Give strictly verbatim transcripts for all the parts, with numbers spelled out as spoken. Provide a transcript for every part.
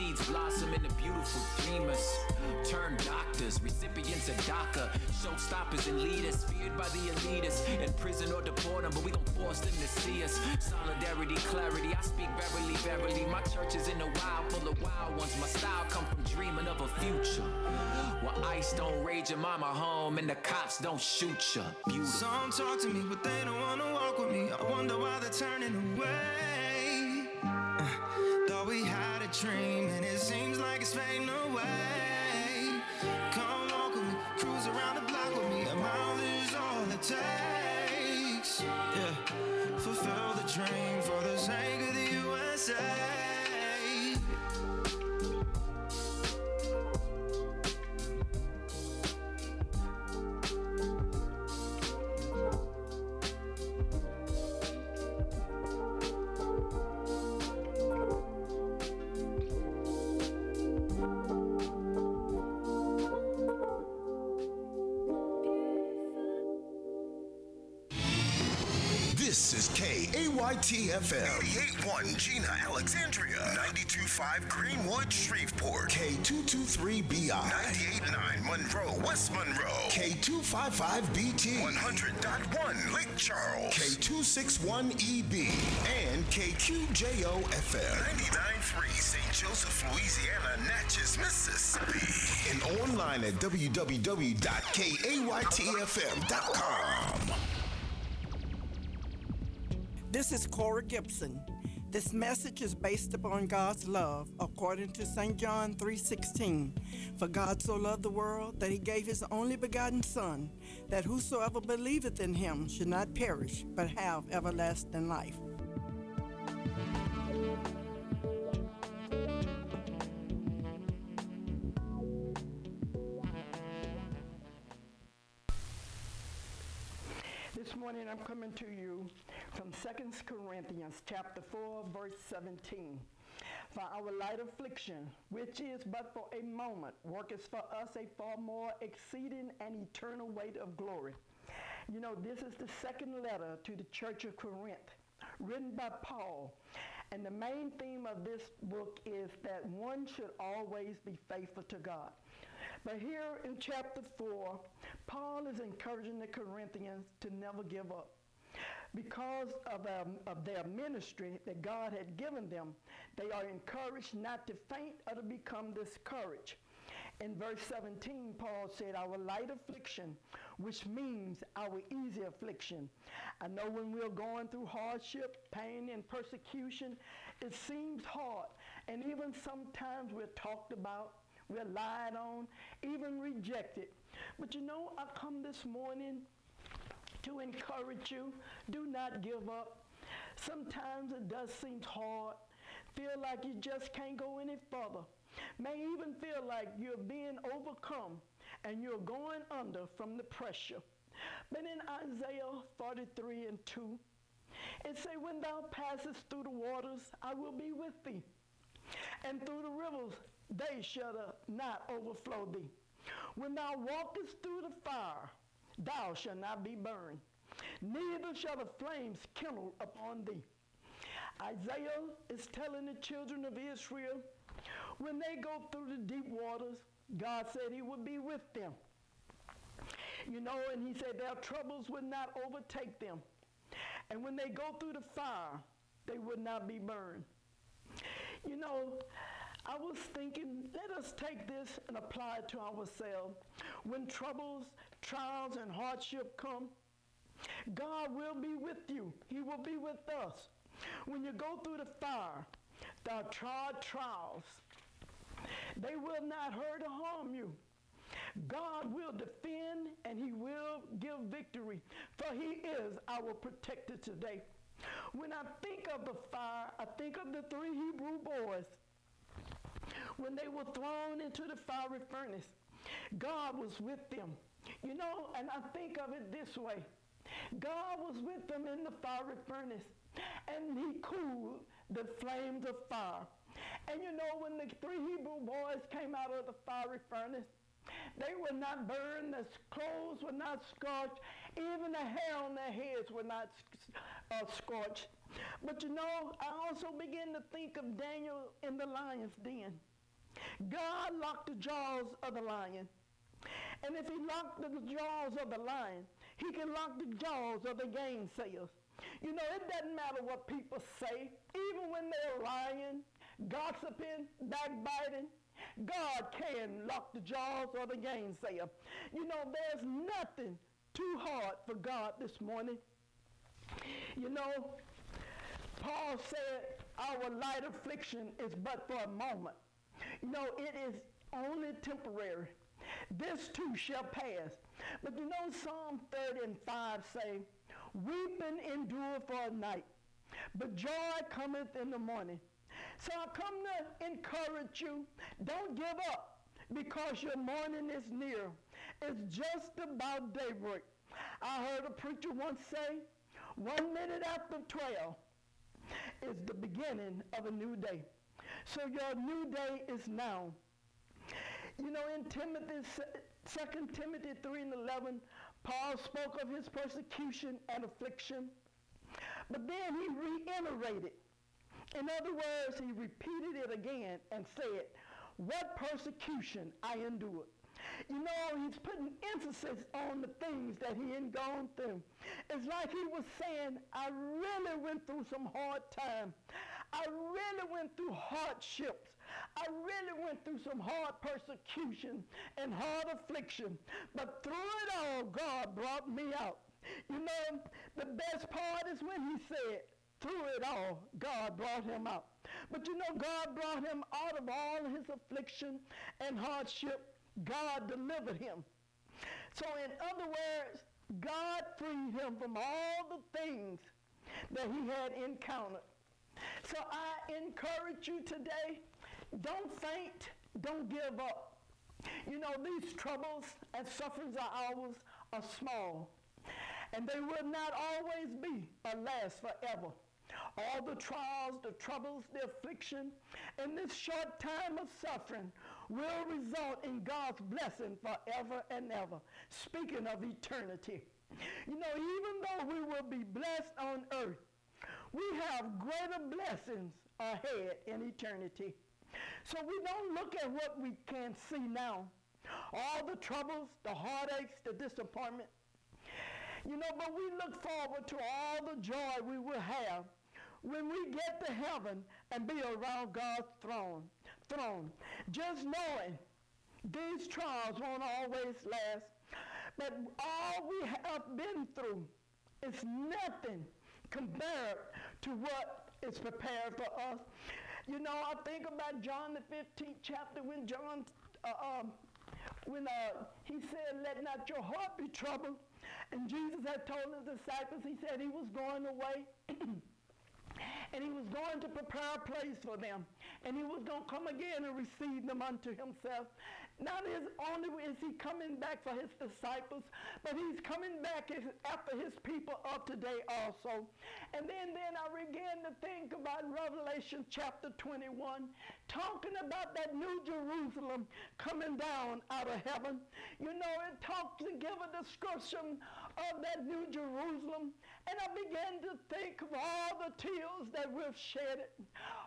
seeds blossom into beautiful dreamers. Turn doctors, recipients of DACA, showstoppers and leaders, feared by the elitists. In prison or deport them, but we gon' force them to see us. Solidarity, clarity, I speak verily, verily. My church is in the wild, full of wild ones. My style come from dreaming of a future where ice don't rage your mama home and the cops don't shoot ya. Beautiful. Some talk to me, but they don't wanna walk with me. I wonder why they're turning away. Uh, thought we had a dream, and it seems like it's fading away. Come walk with me, cruise around the block with me. A mile is all it takes. Yeah, fulfill the dream for the sake of the U S A. This is K A Y T F M, eighty-eight point one Gina, Alexandria, ninety-two point five Greenwood, Shreveport, K two two three B I, ninety-eight point nine Monroe, West Monroe, K two five five B T, one hundred point one Lake Charles, K two six one E B, and K Q J O F M, ninety-nine point three Saint Joseph, Louisiana, Natchez, Mississippi, and online at w w w dot k a y t f m dot com. This is Cora Gibson. This message is based upon God's love, according to Saint John three sixteen. For God so loved the world that he gave his only begotten Son, that whosoever believeth in him should not perish, but have everlasting life. This morning I'm coming to you from Second Corinthians chapter four, verse seventeen. For our light affliction, which is but for a moment, worketh for us a far more exceeding and eternal weight of glory. You know, this is the second letter to the church of Corinth, written by Paul. And the main theme of this book is that one should always be faithful to God. But here in chapter four, Paul is encouraging the Corinthians to never give up. Because of, um, of their ministry that God had given them, they are encouraged not to faint or to become discouraged. In verse seventeen, Paul said, our light affliction, which means our easy affliction. I know when we're going through hardship, pain, and persecution, it seems hard. And even sometimes we're talked about, we're lied on, even rejected. But you know, I come this morning to encourage you, do not give up. Sometimes it does seem hard. Feel like you just can't go any further. May even feel like you're being overcome and you're going under from the pressure. But in Isaiah forty-three and two, it says, when thou passest through the waters, I will be with thee. And through the rivers, they shall not overflow thee. When thou walkest through the fire, thou shalt not be burned, neither shall the flames kindle upon thee. Isaiah is telling the children of Israel, when they go through the deep waters, God said he would be with them. You know, and he said their troubles would not overtake them. And when they go through the fire, they would not be burned. You know, I was thinking, let us take this and apply it to ourselves. When troubles, trials, and hardship come, God will be with you. He will be with us. When you go through the fire, the tried trials, they will not hurt or harm you. God will defend and he will give victory, for he is our protector today. When I think of the fire, I think of the three Hebrew boys. When they were thrown into the fiery furnace, God was with them. You know, and I think of it this way. God was with them in the fiery furnace, and he cooled the flames of fire. And you know, when the three Hebrew boys came out of the fiery furnace, they were not burned, their clothes were not scorched, even the hair on their heads were not uh, scorched. But you know, I also begin to think of Daniel in the lion's den. God locked the jaws of the lion. And if he locked the jaws of the lion, he can lock the jaws of the gainsayers. You know, it doesn't matter what people say, even when they're lying, gossiping, backbiting, God can lock the jaws of the gainsayer. You know, there's nothing too hard for God this morning. You know, Paul said, our light affliction is but for a moment. You know, it is only temporary. This too shall pass. But you know, Psalm thirty and five say, weeping endure for a night, but joy cometh in the morning. So I come to encourage you, don't give up, because your morning is near. It's just about daybreak. I heard a preacher once say, one minute after twelve is the beginning of a new day. So your new day is now. You know, in Timothy, Second Timothy three and eleven, Paul spoke of his persecution and affliction, but then he reiterated. In other words, he repeated it again and said, what persecution I endured. You know, he's putting emphasis on the things that he had gone through. It's like he was saying, I really went through some hard time. I really went through hardships. I really went through some hard persecution and hard affliction. But through it all, God brought me out. You know, the best part is when he said, through it all, God brought him out. But you know, God brought him out of all his affliction and hardship. God delivered him. So in other words, God freed him from all the things that he had encountered. So I encourage you today, don't faint, don't give up. You know, these troubles and sufferings of ours are small, and they will not always be or last forever. All the trials, the troubles, the affliction, and this short time of suffering will result in God's blessing forever and ever. Speaking of eternity, you know, even though we will be blessed on earth, we have greater blessings ahead in eternity. So we don't look at what we can see now, all the troubles, the heartaches, the disappointment. You know, but we look forward to all the joy we will have when we get to heaven and be around God's throne. throne. Just knowing these trials won't always last, but all we have been through is nothing compared to what is prepared for us. You know, I think about John the fifteenth chapter when John, uh, um, when uh, he said, let not your heart be troubled. And Jesus had told his disciples, he said he was going away and he was going to prepare a place for them. And he was going to come again and receive them unto himself. Not only is he coming back for his disciples, but he's coming back after his people of today also. And then, then I began to think about Revelation chapter twenty-one, talking about that new Jerusalem coming down out of heaven. You know, it talks and gives a description of that new Jerusalem. And I began to think of all the tears that we've shed,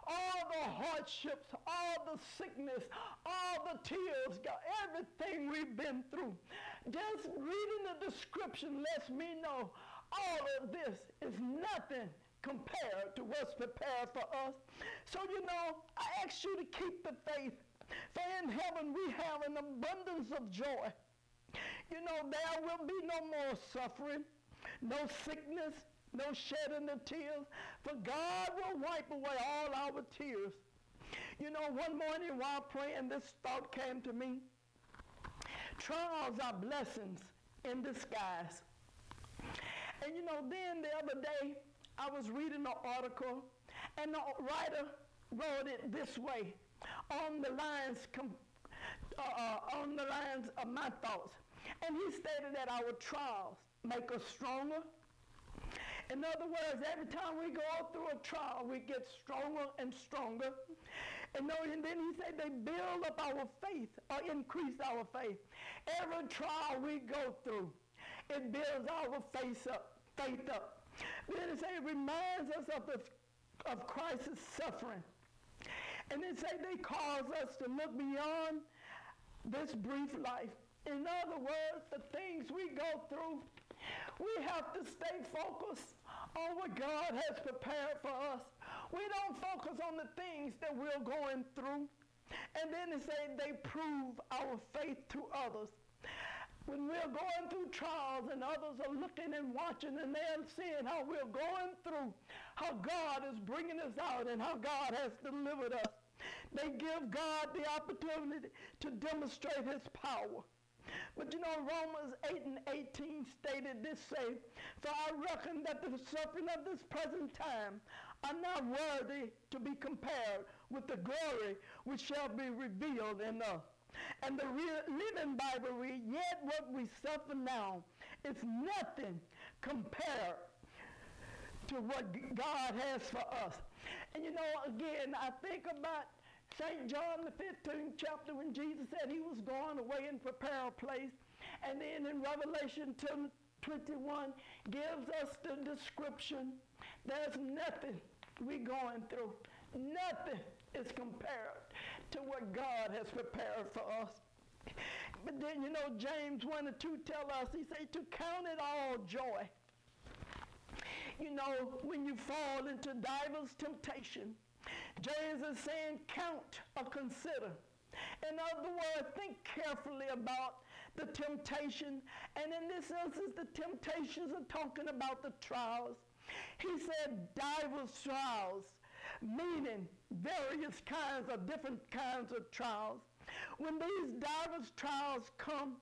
all the hardships, all the sickness, all the tears, everything we've been through. Just reading the description lets me know all of this is nothing compared to what's prepared for us. So, you know, I ask you to keep the faith, for in heaven we have an abundance of joy. You know, there will be no more suffering, no sickness, no shedding of tears, for God will wipe away all our tears. You know, one morning while praying, this thought came to me. Trials are blessings in disguise. And you know, then the other day, I was reading an article, and the writer wrote it this way, on the lines, com- uh, uh, on the lines of my thoughts. And he stated that our trials make us stronger. In other words, every time we go through a trial, we get stronger and stronger. And then he said they build up our faith or increase our faith. Every trial we go through, it builds our faith up. Faith up. Then it says it reminds us of, the, of Christ's suffering. And it says they cause us to look beyond this brief life. In other words, the things we go through, we have to stay focused on what God has prepared for us. We don't focus on the things that we're going through. And then they say they prove our faith to others. When we're going through trials and others are looking and watching and they're seeing how we're going through, how God is bringing us out and how God has delivered us, they give God the opportunity to demonstrate his power. But you know, Romans eight and eighteen stated this, say, for I reckon that the suffering of this present time are not worthy to be compared with the glory which shall be revealed in us. And the real Living Bible read, yet what we suffer now is nothing compared to what God has for us. And you know, again, I think about Saint John, the fifteenth chapter, when Jesus said he was going away and prepare a place. And then in Revelation twenty-one gives us the description. There's nothing we're going through. Nothing is compared to what God has prepared for us. But then, you know, James one and two tell us, he said, to count it all joy. You know, when you fall into divers temptation, James is saying count or consider. In other words, think carefully about the temptation. And in this instance, the temptations are talking about the trials. He said divers trials, meaning various kinds of different kinds of trials. When these divers trials come,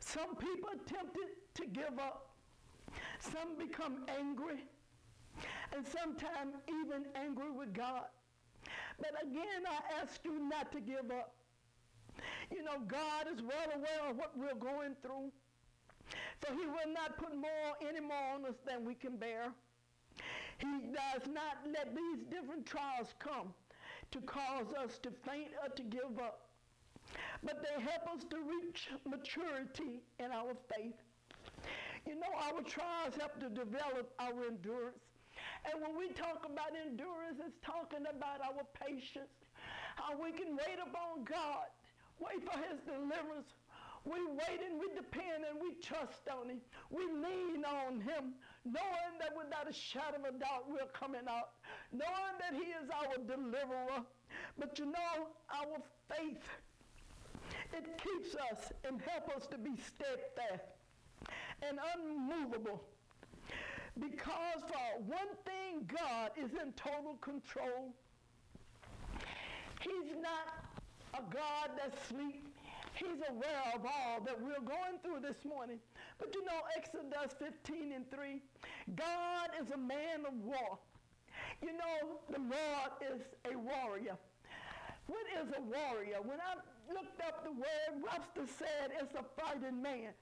some people are tempted to give up. Some become angry, and sometimes even angry with God. But again, I ask you not to give up. You know, God is well aware of what we're going through, so he will not put more, any more on us than we can bear. He does not let these different trials come to cause us to faint or to give up, but they help us to reach maturity in our faith. You know, our trials help to develop our endurance. And when we talk about endurance, it's talking about our patience, how we can wait upon God, wait for his deliverance. We wait and we depend and we trust on him. We lean on him, knowing that without a shadow of a doubt we're coming out, knowing that he is our deliverer. But you know, our faith, it keeps us and helps us to be steadfast and unmovable, because for one thing, God is in total control. He's not a God that sleeps. He's aware of all that we're going through this morning. But you know, Exodus fifteen and three, God is a man of war. You know, the Lord is a warrior. What is a warrior? When I looked up the word, Webster said it's a fighting man.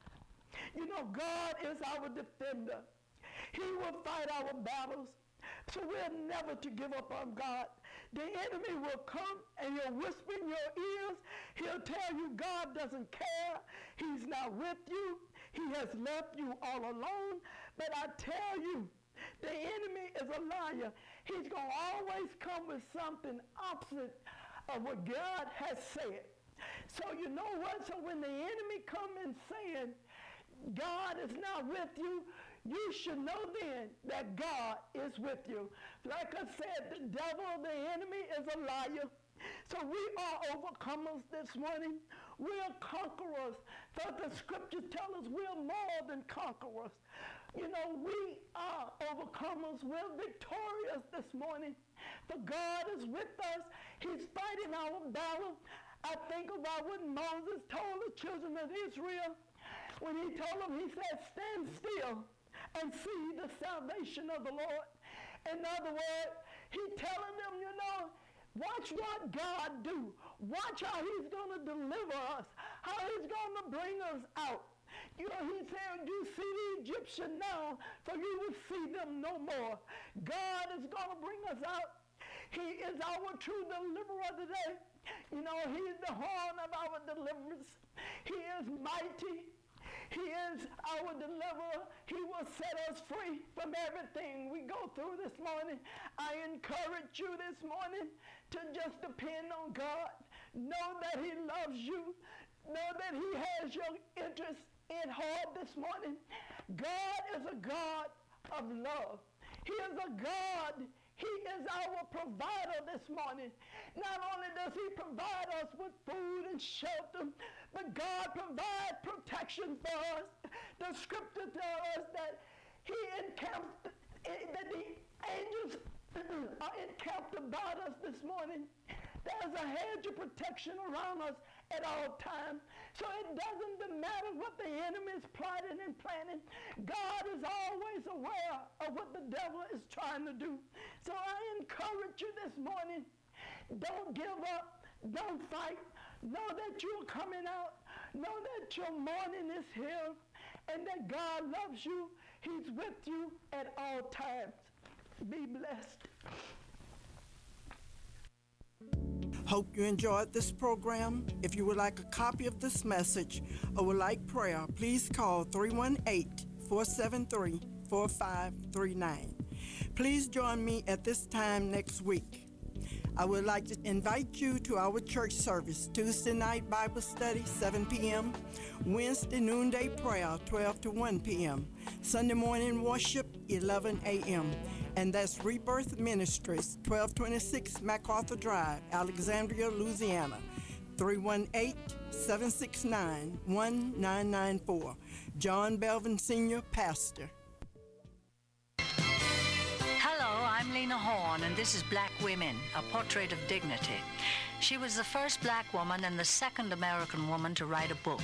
You know, God is our defender. He will fight our battles. So we're never to give up on God. The enemy will come and he'll whisper in your ears. He'll tell you God doesn't care. He's not with you. He has left you all alone. But I tell you, the enemy is a liar. He's going to always come with something opposite of what God has said. So you know what? So when the enemy comes and saying, God is not with you, you should know then that God is with you. Like I said, the devil, the enemy, is a liar. So we are overcomers this morning. We are conquerors. So the scripture tells us we're more than conquerors. You know, we are overcomers. We're victorious this morning. For God is with us. He's fighting our battle. I think about what Moses told the children of Israel. When he told them, he said, stand still and see the salvation of the Lord. In other words, he telling them, you know, watch what God do. Watch how he's going to deliver us, how he's going to bring us out. You know, he said, you see the Egyptian now, for you will see them no more. God is going to bring us out. He is our true deliverer today. You know, he is the horn of our deliverance. He is mighty. He is our deliverer. He will set us free from everything we go through this morning. I encourage you this morning to just depend on God. Know that he loves you. Know that he has your interest in heart this morning. God is a God of love. He is a God. He is our provider this morning. Not only does he provide us with food and shelter, but God provides protection for us. The scripture tells us that he encamps, that the angels are encamped about us this morning. There's a hedge of protection around us at all times. So it doesn't matter what the enemy is plotting and planning. God is always aware of what the devil is trying to do. So I encourage you this morning, don't give up, don't fight. Know that you're coming out. Know that your morning is here and that God loves you. He's with you at all times. Be blessed. Hope you enjoyed this program. If you would like a copy of this message or would like prayer, please call three one eight, four seven three, four five three nine. Please join me at this time next week. I would like to invite you to our church service, Tuesday night Bible study, seven p m, Wednesday noonday prayer, twelve to one p m, Sunday morning worship, eleven a m, and that's Rebirth Ministries, twelve twenty-six MacArthur Drive, Alexandria, Louisiana, three one eight, seven six nine, one nine nine four. John Belvin, Senior Pastor. Hello, I'm Lena Horne, and this is Black Women, a Portrait of Dignity. She was the first black woman and the second American woman to write a book.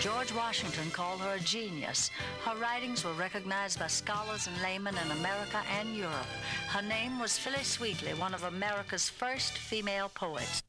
George Washington called her a genius. Her writings were recognized by scholars and laymen in America and Europe. Her name was Phillis Wheatley, one of America's first female poets.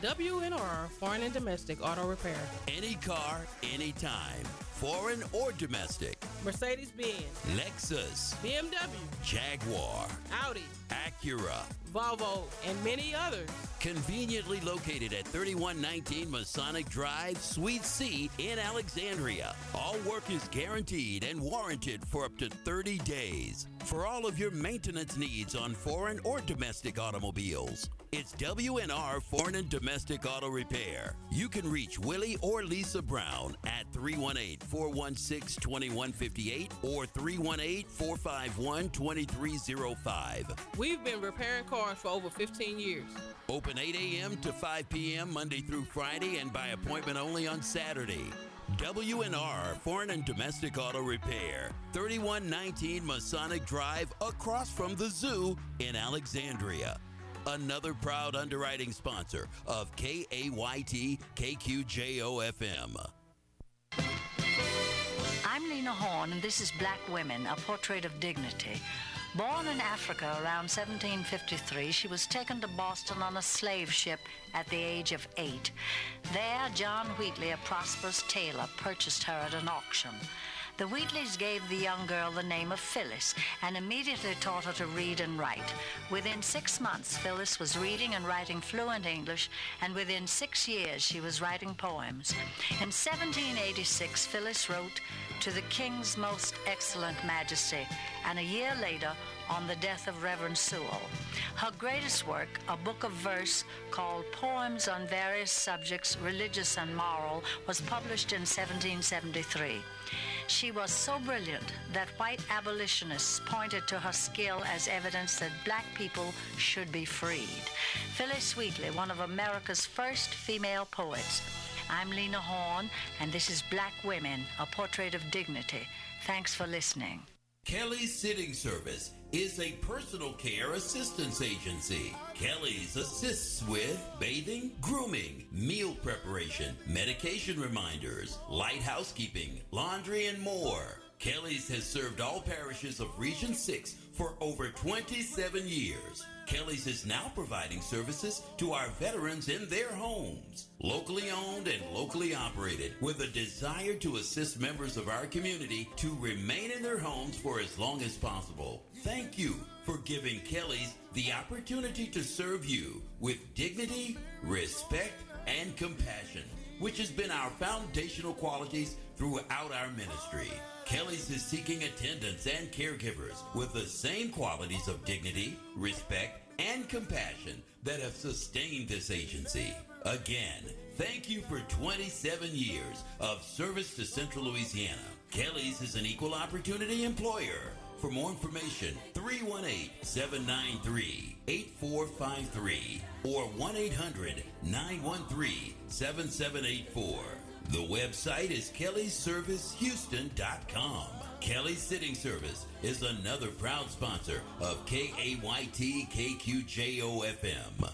W N R Foreign and Domestic Auto Repair. Any car, anytime. Foreign or domestic. Mercedes-Benz. Lexus. B M W. Jaguar. Audi. Acura. Volvo, and many others. Conveniently located at thirty-one nineteen Masonic Drive, Suite C in Alexandria. All work is guaranteed and warranted for up to thirty days. For all of your maintenance needs on foreign or domestic automobiles, it's W N R Foreign and Domestic Auto Repair. You can reach Willie or Lisa Brown at three one eight, four one six, two one five eight or three one eight, four five one, two three zero five. We've been repairing cars for over fifteen years. Open eight a m to five p m Monday through Friday and by appointment only on Saturday. W N R Foreign and Domestic Auto Repair, thirty-one nineteen Masonic Drive, across from the zoo in Alexandria. Another proud underwriting sponsor of K A Y T K Q J O F M. I'm Lena Horne, and this is Black Women, a Portrait of Dignity. Born in Africa around seventeen fifty-three, she was taken to Boston on a slave ship at the age of eight. There, John Wheatley, a prosperous tailor, purchased her at an auction. The Wheatleys gave the young girl the name of Phillis and immediately taught her to read and write. Within six months, Phillis was reading and writing fluent English, and within six years, she was writing poems. In seventeen eighty-six, Phillis wrote To the King's Most Excellent Majesty, and a year later, on the death of Reverend Sewall. Her greatest work, a book of verse called Poems on Various Subjects, Religious and Moral, was published in seventeen seventy-three. She was so brilliant that white abolitionists pointed to her skill as evidence that black people should be freed. Phillis Wheatley, one of America's first female poets. I'm Lena Horne, and this is Black Women, a Portrait of Dignity. Thanks for listening. Kelly's Sitting Service is a personal care assistance agency. Kelly's assists with bathing, grooming, meal preparation, medication reminders, light housekeeping, laundry, and more. Kelly's has served all parishes of Region six for over twenty-seven years. Kelly's is now providing services to our veterans in their homes. Locally owned and locally operated, with a desire to assist members of our community to remain in their homes for as long as possible. Thank you for giving Kelly's the opportunity to serve you with dignity, respect, and compassion, which has been our foundational qualities throughout our ministry. Kelly's is seeking attendants and caregivers with the same qualities of dignity, respect, and compassion that have sustained this agency. Again, thank you for twenty-seven years of service to Central Louisiana. Kelly's is an equal opportunity employer. For more information, three one eight, seven nine three, eight four five three or one eight hundred, nine one three, seven seven eight four. The website is Kelly's Service Houston dot com. Kelly's Sitting Service is another proud sponsor of K A Y T K Q J O F M.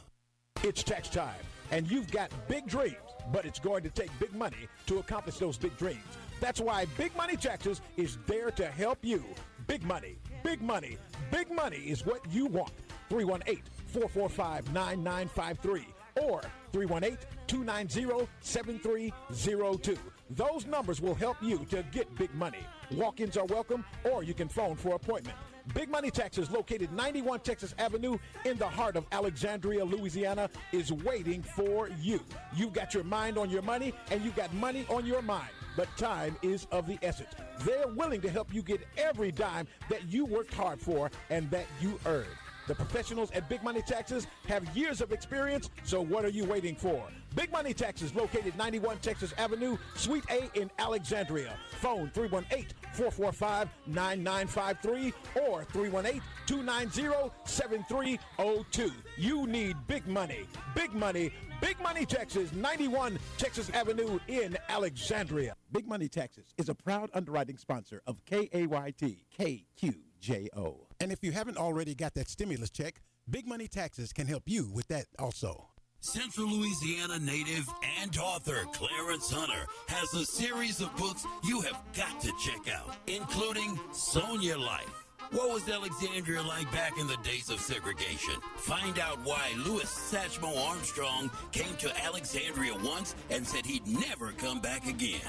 It's tax time, and you've got big dreams, but it's going to take big money to accomplish those big dreams. That's why Big Money Taxes is there to help you. Big money, big money, big money is what you want. three one eight, four four five, nine nine five three or three one eight, two nine zero, seven three zero two. Those numbers will help you to get big money. Walk-ins are welcome, or you can phone for appointment. Big Money Taxes, located ninety-one Texas Avenue in the heart of Alexandria, Louisiana, is waiting for you. You've got your mind on your money, and you've got money on your mind. But time is of the essence. They're willing to help you get every dime that you worked hard for and that you earned. The professionals at Big Money Taxes have years of experience, so what are you waiting for? Big Money Taxes, located ninety-one Texas Avenue, Suite A in Alexandria. Phone three one eight, four four five, nine nine five three or three one eight, two nine zero, seven three zero two. You need big money. Big money. Big Money Taxes, ninety-one Texas Avenue in Alexandria. Big Money Taxes is a proud underwriting sponsor of K A Y T K Q J O. And if you haven't already got that stimulus check, Big Money Taxes can help you with that also. Central Louisiana native and author Clarence Hunter has a series of books you have got to check out, including Sonia Life. What was Alexandria like back in the days of segregation? Find out why Louis Satchmo Armstrong came to Alexandria once and said he'd never come back again.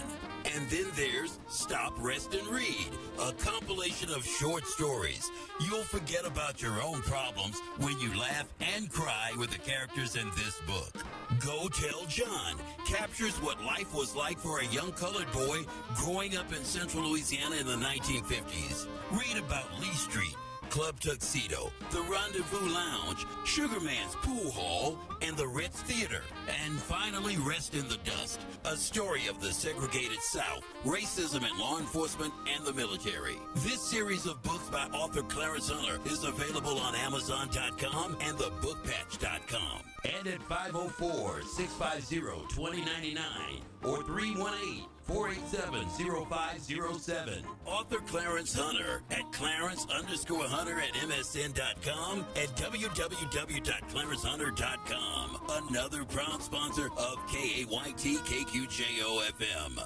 And then there's Stop, Rest, and Read, a compilation of short stories. You'll forget about your own problems when you laugh and cry with the characters in this book. Go Tell John captures what life was like for a young colored boy growing up in Central Louisiana in the nineteen fifties. Read about Lee Street, Club Tuxedo, The Rendezvous Lounge, Sugar Man's Pool Hall, and the Ritz Theater. And finally, Rest in the Dust, a story of the segregated South, racism in law enforcement, and the military. This series of books by author Clarence Hunter is available on Amazon dot com and the book patch dot com. And at five oh four, six five zero, two oh nine nine or three one eight, four eight seven, zero five zero seven. Author Clarence Hunter at Clarence underscore Hunter at M S N dot com and w w w dot clarence hunter dot com. Another proud sponsor of K A Y T K Q J O F M.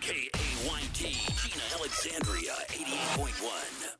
K A Y T, Gina Alexandria, eighty-eight point one.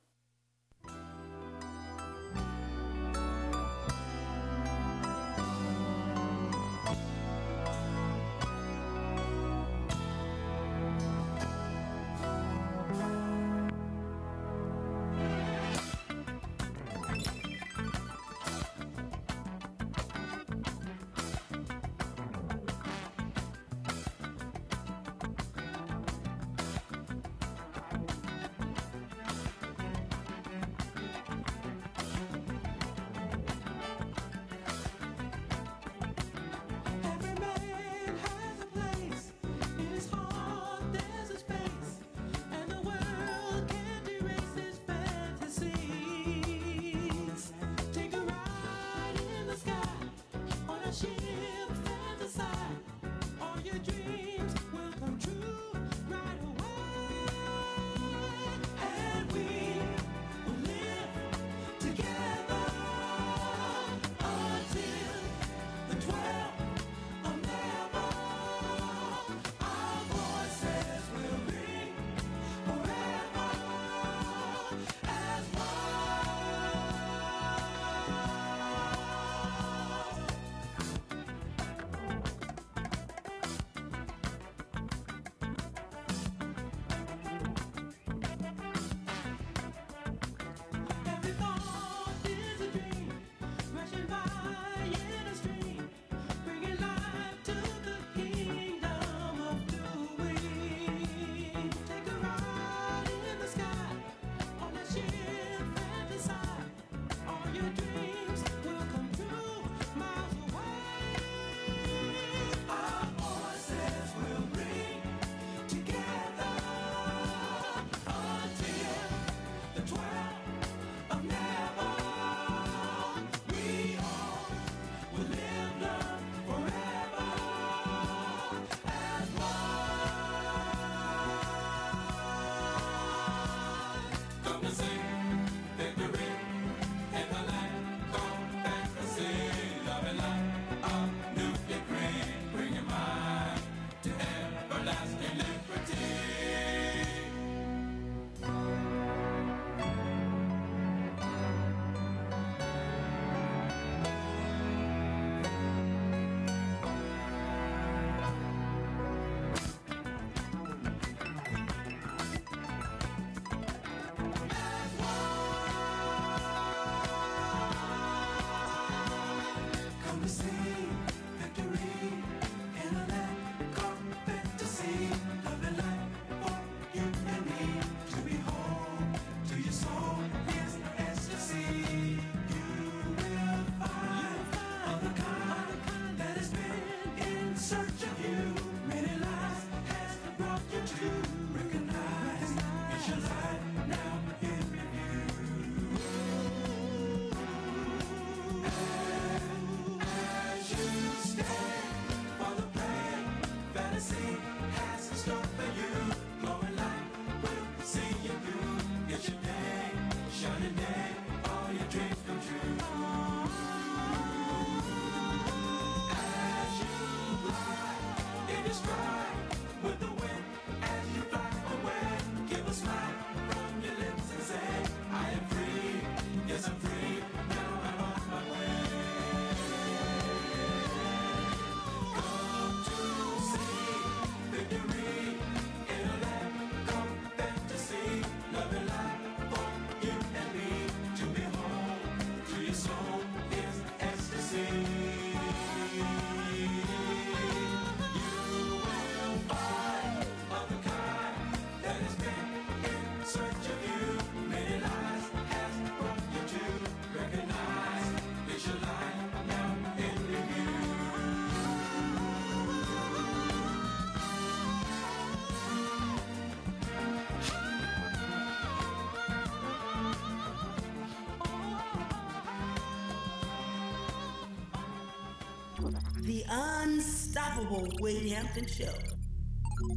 Wade Hampton Show.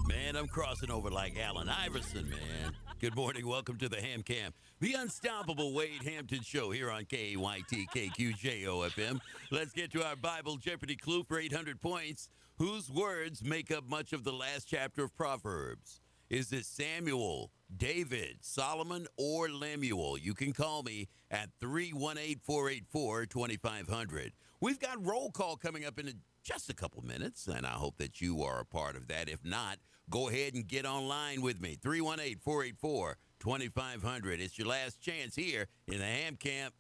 Man, I'm crossing over like Allen Iverson, man. Good morning. Welcome to the Ham Cam. The Unstoppable Wade Hampton Show here on K A Y T K Q J O F M. Let's get to our Bible Jeopardy clue for eight hundred points. Whose words make up much of the last chapter of Proverbs? Is it Samuel, David, Solomon, or Lemuel? You can call me at three one eight, four eight four, two five zero zero. We've got roll call coming up in a just a couple minutes, and I hope that you are a part of that. If not, go ahead and get online with me, three one eight, four eight four, two five zero zero. It's your last chance here in the Ham Camp.